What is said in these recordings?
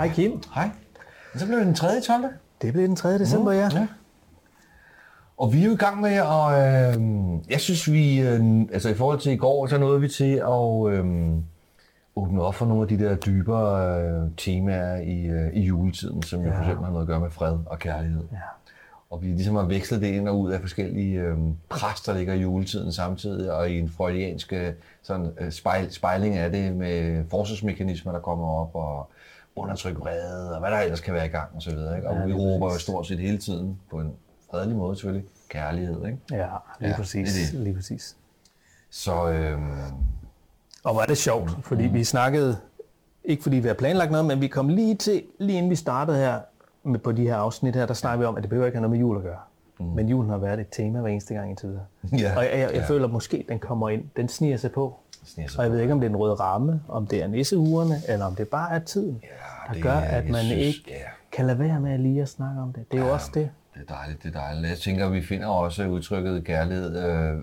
Hej Kim. Hej. Så blev det den 3. 12. Det blev den 3. december, ja. Ja. Og vi er jo i gang med, og jeg synes vi, altså i forhold til i går, så nåede vi til at åbne op for nogle af de der dybere temaer i juletiden, som jo for eksempel har noget at gøre med fred og kærlighed. Ja. Og vi ligesom har vekslet det ind og ud af forskellige præster, der ligger i juletiden samtidig, og i en freudiansk sådan, spejling af det med forsvarsmekanismer, der kommer op, og undertryk vrede, og hvad der ellers kan være i gang osv. Og ja, vi råber jo stort set hele tiden på en fredelig måde selvfølgelig, kærlighed, ikke? Ja, lige præcis. Ja, det. Lige præcis. Så, og var det sjovt, fordi vi snakkede, ikke fordi vi havde planlagt noget, men vi kom lige inden vi startede her, på de her afsnit her, der snakker vi om, at det behøver ikke have noget med jul at gøre. Mm. Men julen har været et tema hver eneste gang indtil videre. Yeah. Og jeg føler, at måske den kommer ind, den sniger sig på. Og jeg ved ikke, om det er en rød ramme, om det er nisseugerne, eller om det bare er tiden, der gør, at man ikke kan lade være med at lige at snakke om det. Det er jo også det. Det er dejligt, det er dejligt. Jeg tænker, at vi finder også udtrykket kærlighed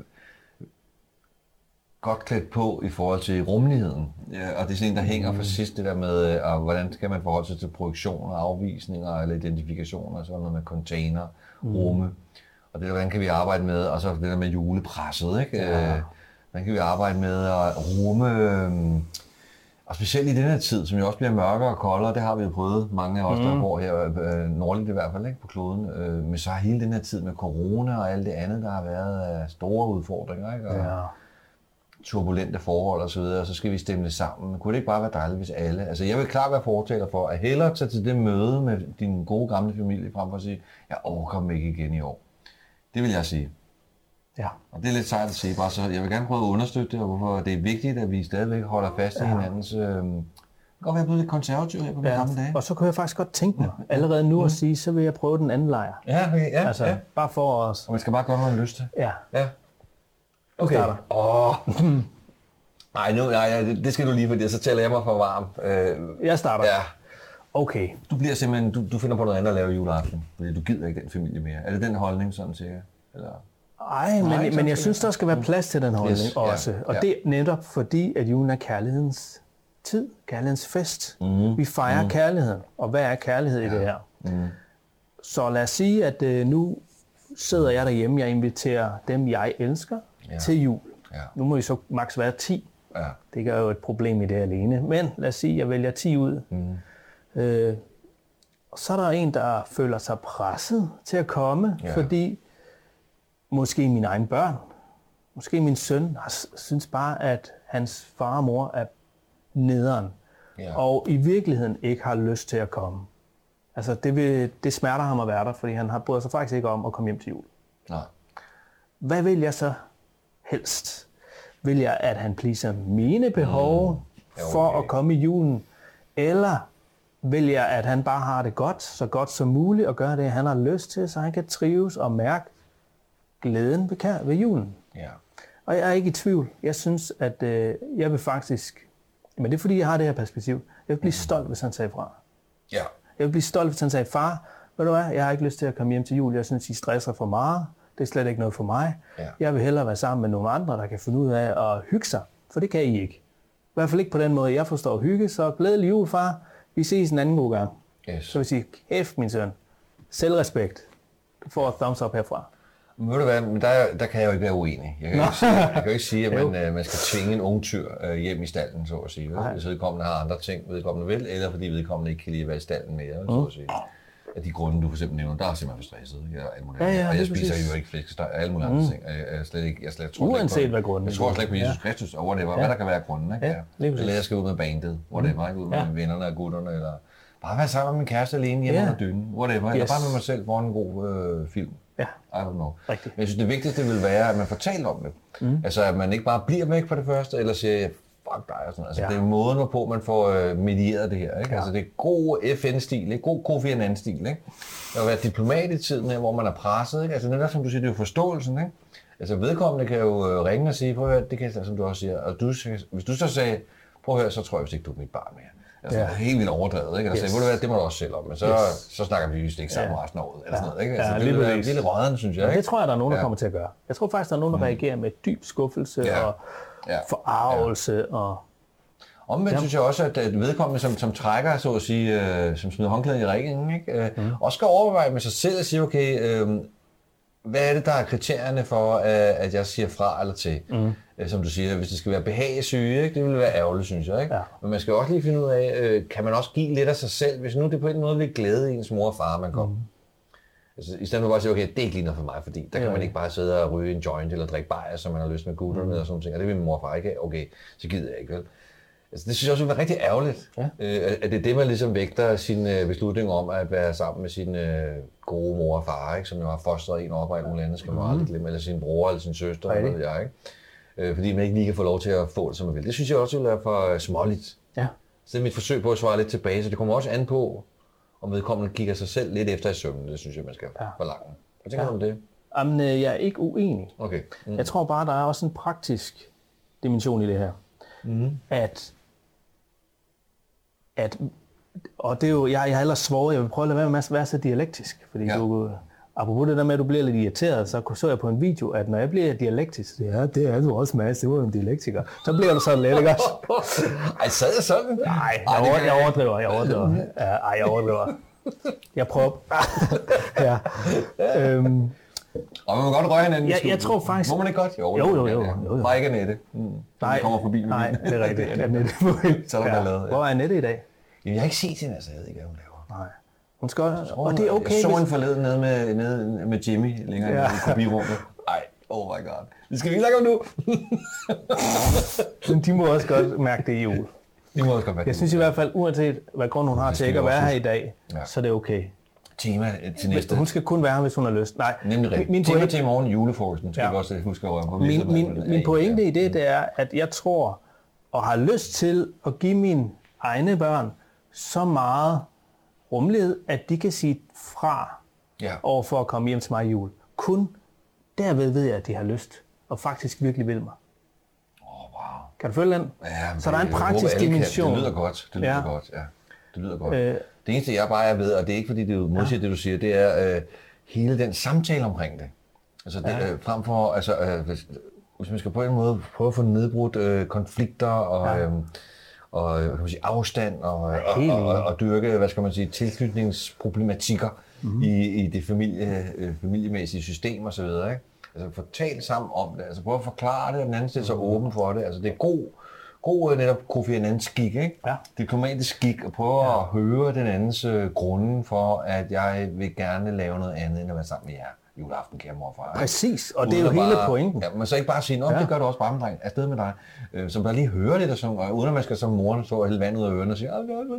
godt klædt på i forhold til rummeligheden. Ja, og det er sådan en, der hænger for sidst, det der med, hvordan skal man forholde sig til projektioner, afvisninger eller identifikationer, sådan noget med container, rumme. Og det der, hvordan kan vi arbejde med, og så det der med julepresset, ikke? Ja. Hvordan kan vi arbejde med at rumme, og specielt i den her tid, som jo også bliver mørkere og koldere, det har vi jo prøvet, mange af os, der bor her, nordligt i hvert fald, ikke, på kloden. Men så har hele den her tid med corona og alt det andet, der har været store udfordringer, ikke? Og, turbulente forhold og så videre, og så skal vi stemme det sammen. Kunne det ikke bare være dejligt, hvis alle... Altså, jeg vil klart være fortaler for, at hellere tage til det møde med din gode gamle familie, frem for at sige, jeg overgår mig ikke igen i år. Det vil jeg sige. Ja. Og det er lidt sejt at sige, bare så jeg vil gerne prøve at understøtte det, og hvorfor det er vigtigt, at vi stadigvæk holder fast i hinandens... Godt være blevet lidt konservativ her på mine gamle dage. Og så kunne jeg faktisk godt tænke mig allerede nu at sige, så vil jeg prøve den anden lejr. Ja, okay, ja. Altså, bare for os. Og man skal bare gøre noget, man har lyst til. Ja. Ja. Okay. Det skal du lige, fordi så taler jeg mig for varm. Jeg starter. Ja. Okay. Du bliver simpelthen, du finder på noget andet at lave juleaften, fordi du gider ikke den familie mere. Er det den holdning sådan cirka? Eller? Nej, men jeg synes, der skal være plads til den holdning også. Og det er netop fordi, at julen er kærlighedens tid, kærlighedens fest. Vi fejrer kærligheden, og hvad er kærlighed i det her? Så lad os sige, at nu sidder jeg derhjemme, jeg inviterer dem, jeg elsker, til jul. Ja. Nu må I så maks være 10. Ja. Det gør jo et problem i det alene. Men lad os sige, at jeg vælger 10 ud. Og så er der en, der føler sig presset til at komme, fordi måske mine egne børn, måske min søn, synes bare, at hans far og mor er nederen, og i virkeligheden ikke har lyst til at komme. Altså, det smerter ham at være der, fordi han har bryder sig faktisk ikke om at komme hjem til jul. Nej. Hvad vil jeg så helst? Vil jeg, at han pleaser mine behov for at komme i julen? Eller vil jeg, at han bare har det godt, så godt som muligt, og gør det, han har lyst til, så han kan trives og mærke glæden ved julen? Ja. Og jeg er ikke i tvivl. Jeg synes, at jeg vil faktisk... Men det er, fordi jeg har det her perspektiv. Jeg vil blive stolt, hvis han sagde fra. Ja. Jeg vil blive stolt, hvis han sagde, far, ved du hvad, jeg har ikke lyst til at komme hjem til jul. Jeg synes, I stresser for meget. Det er slet ikke noget for mig. Ja. Jeg vil hellere være sammen med nogle andre, der kan finde ud af at hygge sig, for det kan I ikke. I hvert fald ikke på den måde, jeg forstår at hygge, så glædelig jul, far. Vi ses en anden god gang. Yes. Så vil jeg sige, kæft, min søn. Selvrespekt. Du får et thumbs up herfra. Men ved du hvad, men der kan jeg jo ikke være uenig. Jeg kan jo ikke sige, at man skal tvinge en ung tyr hjem i stalden, så at sige. Hvis vedkommende har andre ting, vedkommende vil, eller fordi vedkommende ikke kan lide at være i stalden mere, så at sige. Af de grunde, du for eksempel nævner, der er simpelthen for stresset. Jeg spiser jo ikke flæskesteg og alle mulige andre ting. Jeg tror uanset ikke på, hvad grunden er. Jeg tror slet ikke på Jesus Kristus og whatever, hvad der kan være grunden. Ikke? Eller jeg skal ud med bandet, whatever, ikke? Ud med vennerne og gutterne, eller bare være sammen med min kæreste alene hjemme under dynen, whatever. Eller bare med mig selv foran en god film. Ja. I don't know. Rigtig. Men jeg synes, det vigtigste ville være, at man fortæller om det. Altså, at man ikke bare bliver væk på det første, eller siger, fuck dig og sådan noget. Altså, det er måden, hvorpå man får medieret det her, ikke? Altså, det er god FN-stil, ikke? God Kofi Annan-stil, ikke? Der har været diplomat i tiden her, hvor man er presset, ikke? Altså, netop som du siger, det er jo forståelsen, ikke? Altså, vedkommende kan jo ringe og sige, prøv at høre, det kan jeg, som du også siger. Og hvis du så sagde, prøv at høre, så tror jeg, hvis ikke du er mit barn mere. Altså, helt vildt overdrevet, ikke? Altså, yes. Det må du også selv om, men så, så snakker vi just ikke sammen resten af året, eller sådan noget, ikke? Altså, det er lidt rødderne, synes jeg, ikke? Men det tror jeg, der er nogen, der kommer til at gøre. Jeg tror faktisk, der er nogen, der reagerer med dyb skuffelse og forargelse og... Omvendt synes jeg også, at vedkommende, som trækker, så at sige, som smider håndklæden i ringen, ikke? Også skal overveje med sig selv og sige, okay, hvad er det, der er kriterierne for, at jeg siger fra eller til? Som du siger, hvis det skal være behagesyge, ikke? Det ville være ærgerligt, synes jeg. Ikke? Ja. Men man skal også lige finde ud af, kan man også give lidt af sig selv, hvis nu det på en måde vil glæde ens mor og far, man kommer. Altså, i stedet for bare at sige, okay, det er ikke lige noget for mig, fordi der kan man ikke bare sidde og ryge en joint eller drikke bajer, som man har lyst med gutterne og sådan ting. Og det vil min mor og far ikke have. Okay, så gider jeg ikke, vel? Altså, det synes jeg også vil være rigtig ærgerligt, at det er det, man ligesom vægter sin beslutning om at være sammen med sin gode mor og far, ikke? Som jo har fostret en op og alt muligt andet, skal man aldrig glemme, eller sin bror eller sin søster, eller hvad ved jeg, ikke? Fordi man ikke lige kan få lov til at få det, som man vil. Det synes jeg også vil være for småligt. Ja. Så det er mit forsøg på at svare lidt tilbage, så det kommer også an på, om vedkommende kigger sig selv lidt efter i sømmene. Det synes jeg, man skal forlange. Hvad tænker du om det? Jamen, jeg er ikke uenig. Okay. Jeg tror bare, der er også en praktisk dimension i det her. At og det er jo, jeg har ellers svoret, jeg vil prøve at lade være med at være så dialektisk, fordi du, apropos det der med, at du bliver lidt irriteret, så jeg på en video, at når jeg bliver dialektisk, det er du også, Mads, det var en dialektiker, så bliver du sådan lidt, ikke også? Ej, sad jeg sådan? Nej, jeg overdriver. Jeg overdriver. Jeg prøver. Og man må godt røre hinanden. Jeg tror faktisk... Må man ikke godt? Jo. Bare ikke Annette. Nej, kommer forbi med nej, det er rigtigt. Annette. Så der lavet. Hvor er Annette i dag? Jamen, jeg har ikke set hende, altså. Jeg ved ikke, hvad hun laver. Nej. Hun skal også... Og det er okay. Jeg så hende forleden nede med Jimmy længere i kopirummet. Ej, oh my god. Det skal vi ikke lage om nu. Men de må også godt mærke det i jul. De må også godt mærke det. Jeg synes i hvert fald, uanset hvad grund hun har til ikke at være her i dag, så er det okay. Tema til næste. Hun skal kun være her, hvis hun har lyst. Nej, min tema til i morgen julefrokosten, skal vi også huske at røre på. Min pointe i det er, at jeg tror og har lyst til at give mine egne børn så meget rummelighed, at de kan sige fra over for at komme hjem til mig i jul. Kun derved ved jeg, at de har lyst og faktisk virkelig vil mig. Wow. Kan du følge den? Ja, så der er en praktisk dimension. Det lyder godt. Det lyder godt. Det eneste, jeg bare er ved, og det er ikke fordi, det er modsigt, det du siger, det er hele den samtale omkring det. Altså, det, frem for, altså, hvis man skal på en måde prøve at få nedbrudt konflikter og, og kan man sige, afstand og dyrke, hvad skal man sige, tilknytningsproblematikker i det familiemæssige system osv. Ikke? Altså, få talt sammen om det, altså prøve at forklare det, og den anden sted så åben for det. Altså, det er god netop Kofi Annans skik, ikke? Ja. Diplomatisk skik, og prøve at høre den andens grunde for, at jeg vil gerne lave noget andet, end at være sammen med jer juleaften, kære morfar. Præcis, og det er jo hele pointen. Ja, man så ikke bare sige, nå, det gør du også bare med dreng, afsted med dig, som bare lige hører det, der sådan, og uden at man skal som moren stå og hælde vandet ud af ørerne og sige,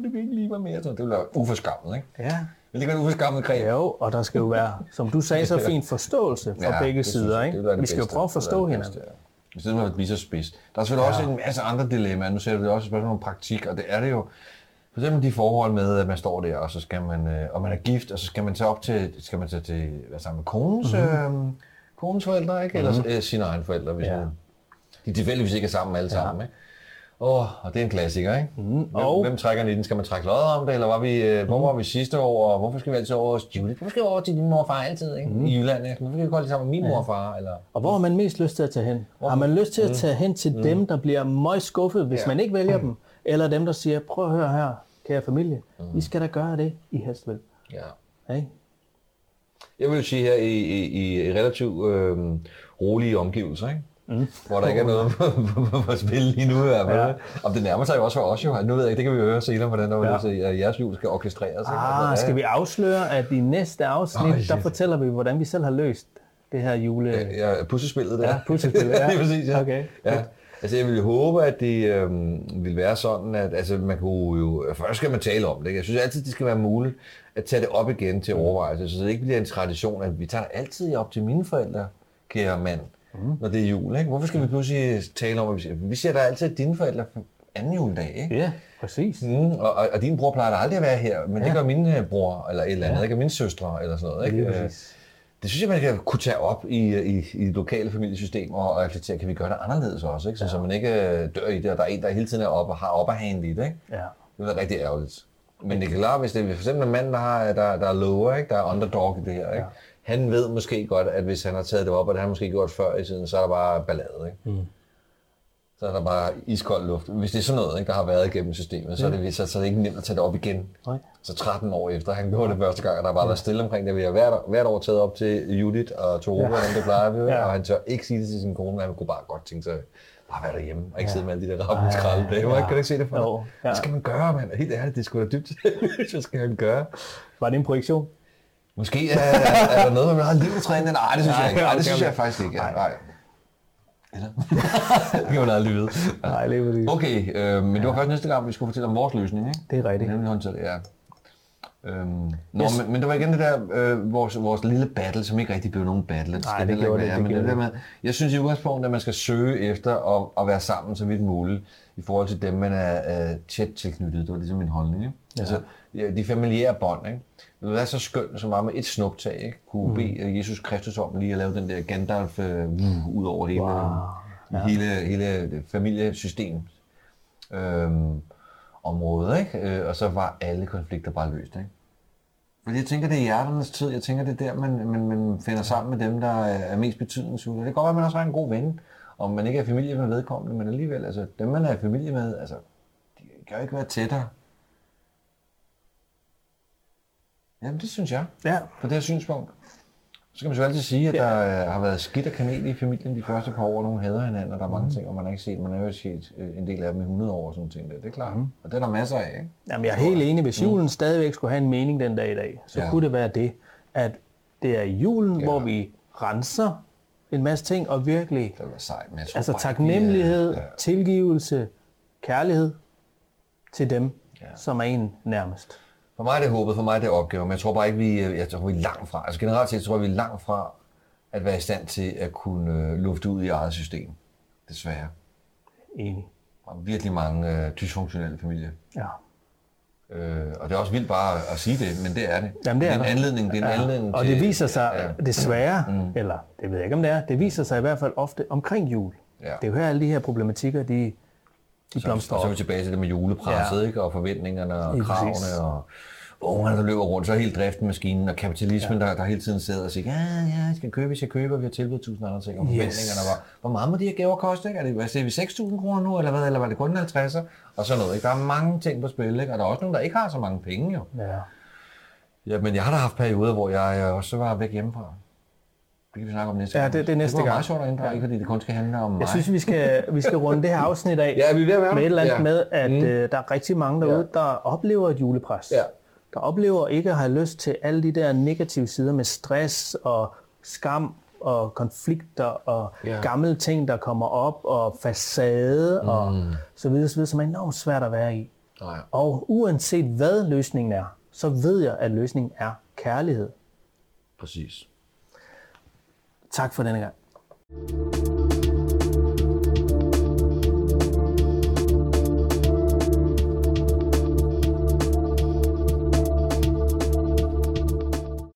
det vil ikke lide mig mere, så det vil være uforskammet, ikke? Ja. Det ligger en uforskammet greb. Jo, og der skal jo være, som du sagde, så fin forståelse fra begge sider, ikke? Vi skal jo prøve at forstå hinanden. I stedet for at blive så spids. Der er selvfølgelig også en masse andre dilemmaer. Nu ser du det også et spørgsmål om praktik, og det er det jo. For eksempel de forhold med, at man står der, og så skal man, og man er gift, og så skal man tage op til, være sammen med konens forældre, ikke? Eller sine egne forældre, hvis man, de tilfældigvis ikke er sammen alle sammen, ikke? Og det er en klassiker, ikke? Hvem trækker den i den? Skal man trække lodder om det, eller hvor var vi sidste år, og hvorfor skal vi altid over til Judith? Hvorfor skal vi over til din mor og far altid, ikke? I Jylland, ikke? Hvorfor kan vi godt lide sammen med min mor og far? Eller? Og hvor har man mest lyst til at tage hen? Har man lyst til at tage hen til dem, der bliver meget skuffet, hvis man ikke vælger dem? Eller dem, der siger, prøv at høre her, kære familie, I skal da gøre det, I helst vil. Ja. Ikke? Jeg vil sige her, i relativt rolige omgivelser, ikke? Hvor der ikke er noget på spil lige nu. Og det nærmer sig jo også for os. Nu ved jeg ikke, det kan vi høre senere, hvordan jeres jul skal orkestreres. Skal vi afsløre, at i næste afsnit, der fortæller vi, hvordan vi selv har løst det her jule... puslespillet der. Ja, puslespillet, ja. Lige præcis, ja. Okay. Ja. Altså, jeg ville håbe, at det ville være sådan, at altså, man kunne jo... Først skal man tale om det. Jeg synes altid, det skal være muligt at tage det op igen til overvejelse, så det ikke bliver en tradition, at vi tager altid op til mine forældre, kære mand. Når det er jul, ikke? Hvorfor skal vi pludselig tale om, at vi ser der altid dine forældre anden juledag, ikke? Ja, præcis. Og din bror plejer aldrig at være her, men det gør mine bror eller et eller andet, ikke? Og mine søstre eller sådan noget, ikke? Ja, præcis. Det synes jeg, man kan kunne tage op i det lokale familiesystem og reflektere, kan vi gøre det anderledes også, ikke? Så man ikke dør i det, og der er en, der hele tiden er oppe og har op at have en lidt, ikke? Ja. Det er rigtig ærgerligt. Men det er klart, hvis det er for eksempel en mand, der er lover, ikke? Der er underdog i det her, ikke? Ja. Han ved måske godt, at hvis han har taget det op, og det har han måske gjort før i tiden, så er der bare ballade, ikke? så er der bare iskold luft. Hvis det er sådan noget, ikke, der har været igennem systemet, så er det ikke nemt at tage det op igen. Nej. Så 13 år efter, han gjorde det første gang, og der har bare været stille omkring det. Vi har hvert år taget op til Judith og Tore, hvordan det plejer vi, og han tør ikke sige det til sin kone, men han kunne bare godt tænke sig, bare være derhjemme og ikke sidde med alle de der rappenskralde damer. Kan du ikke se det for dig? Hvad skal man gøre, mand? Helt ærligt, det er sgu da dybt. Hvad skal han gøre? Var det en projektion? Måske er der noget, man har livtrænet. Nej, det synes jeg ikke. Nej, det synes jeg faktisk ikke. Nej. Eller? Det kan man aldrig vide. Nej, lige okay, men det var først næste gang, vi skulle fortælle om vores løsning, ikke? Det er rigtigt. Nemlig håndtag, ja. Men der var igen det der, vores lille battle, som ikke rigtig blev nogen battle. Nej, det gjorde det. Jeg synes i udgangspunktet, at man skal søge efter at være sammen så vidt muligt i forhold til dem, man er tæt tilknyttet. Det var ligesom min holdning, ikke? Ja. Altså, de familiære bånd, ikke? Det er så skønt, som var med et snuptag, ikke? Kunne bede Jesus Kristus om lige at lave den der Gandalf ud over hele, hele familiesystemet. Område, ikke? Og så var alle konflikter bare løst, ikke? Fordi jeg tænker, det er hjerternes tid. Jeg tænker, det er der, man finder sammen med dem, der er mest betydningsfulde. Det kan godt være, at man også har en god ven, om man ikke er familie med vedkommende, men alligevel, altså dem, man er familie med, altså, de kan jo ikke være tættere. Jamen, det synes jeg. Ja. På det her synspunkt. Så kan man jo altid sige, at der har været skidt og kanel i familien de første par år, og nogen hader hinanden, og der er mange ting, og man har ikke set. Man har jo set en del af dem i 100 år og sådan ting der. Det er klart. Og det er der masser af, ikke? Jamen, jeg er helt enig. Hvis julen stadigvæk skulle have en mening den dag i dag, så kunne det være det, at det er julen, hvor vi renser en masse ting, og virkelig sejt, altså taknemmelighed, tilgivelse, kærlighed til dem, som er en nærmest. For mig er det håbet, for mig er det opgave, men jeg tror bare ikke, vi er langt fra. Altså generelt set tror jeg, vi er langt fra at være i stand til at kunne lufte ud i eget system. Desværre. Enig. Der er virkelig mange dysfunktionelle familier. Ja. Og det er også vildt bare at sige det, men det er det. Jamen, det er en anledning, det er en anledning til... Og det viser sig desværre, eller det ved jeg ikke om det er, det viser sig i hvert fald ofte omkring jul. Ja. Det er jo her, alle de her problematikker, så er vi tilbage til det med julepresset, ikke? Og forventningerne og kravene og ungerne, der løber rundt. Så er helt driftmaskinen og kapitalismen, der hele tiden sidder og siger, jeg skal købe, hvis jeg køber, vi har tilbudt 1.000 andre ting. Og forventningerne var, hvor meget må de her gaver koste? Ikke? Er vi 6.000 kroner nu, eller hvad? Eller var det kun 50'er? Og sådan noget, ikke? Der er mange ting på spil, ikke? Og der er også nogen, der ikke har så mange penge, jo. Ja. Ja, men jeg har da haft perioder, hvor jeg også var væk hjemmefra. Det kan vi snakke om næste gang. Det er næste gang. Det var meget sjovt at ikke fordi det kun skal handle om mig. Jeg synes, vi skal runde det her afsnit af med et eller andet med, at der er rigtig mange derude, der oplever et julepres. Ja. Der oplever ikke at have lyst til alle de der negative sider med stress og skam og konflikter og gamle ting, der kommer op og facade og så videre, som er enormt svært at være i. Oh, ja. Og uanset hvad løsningen er, så ved jeg, at løsningen er kærlighed. Præcis. Tak for denne gang.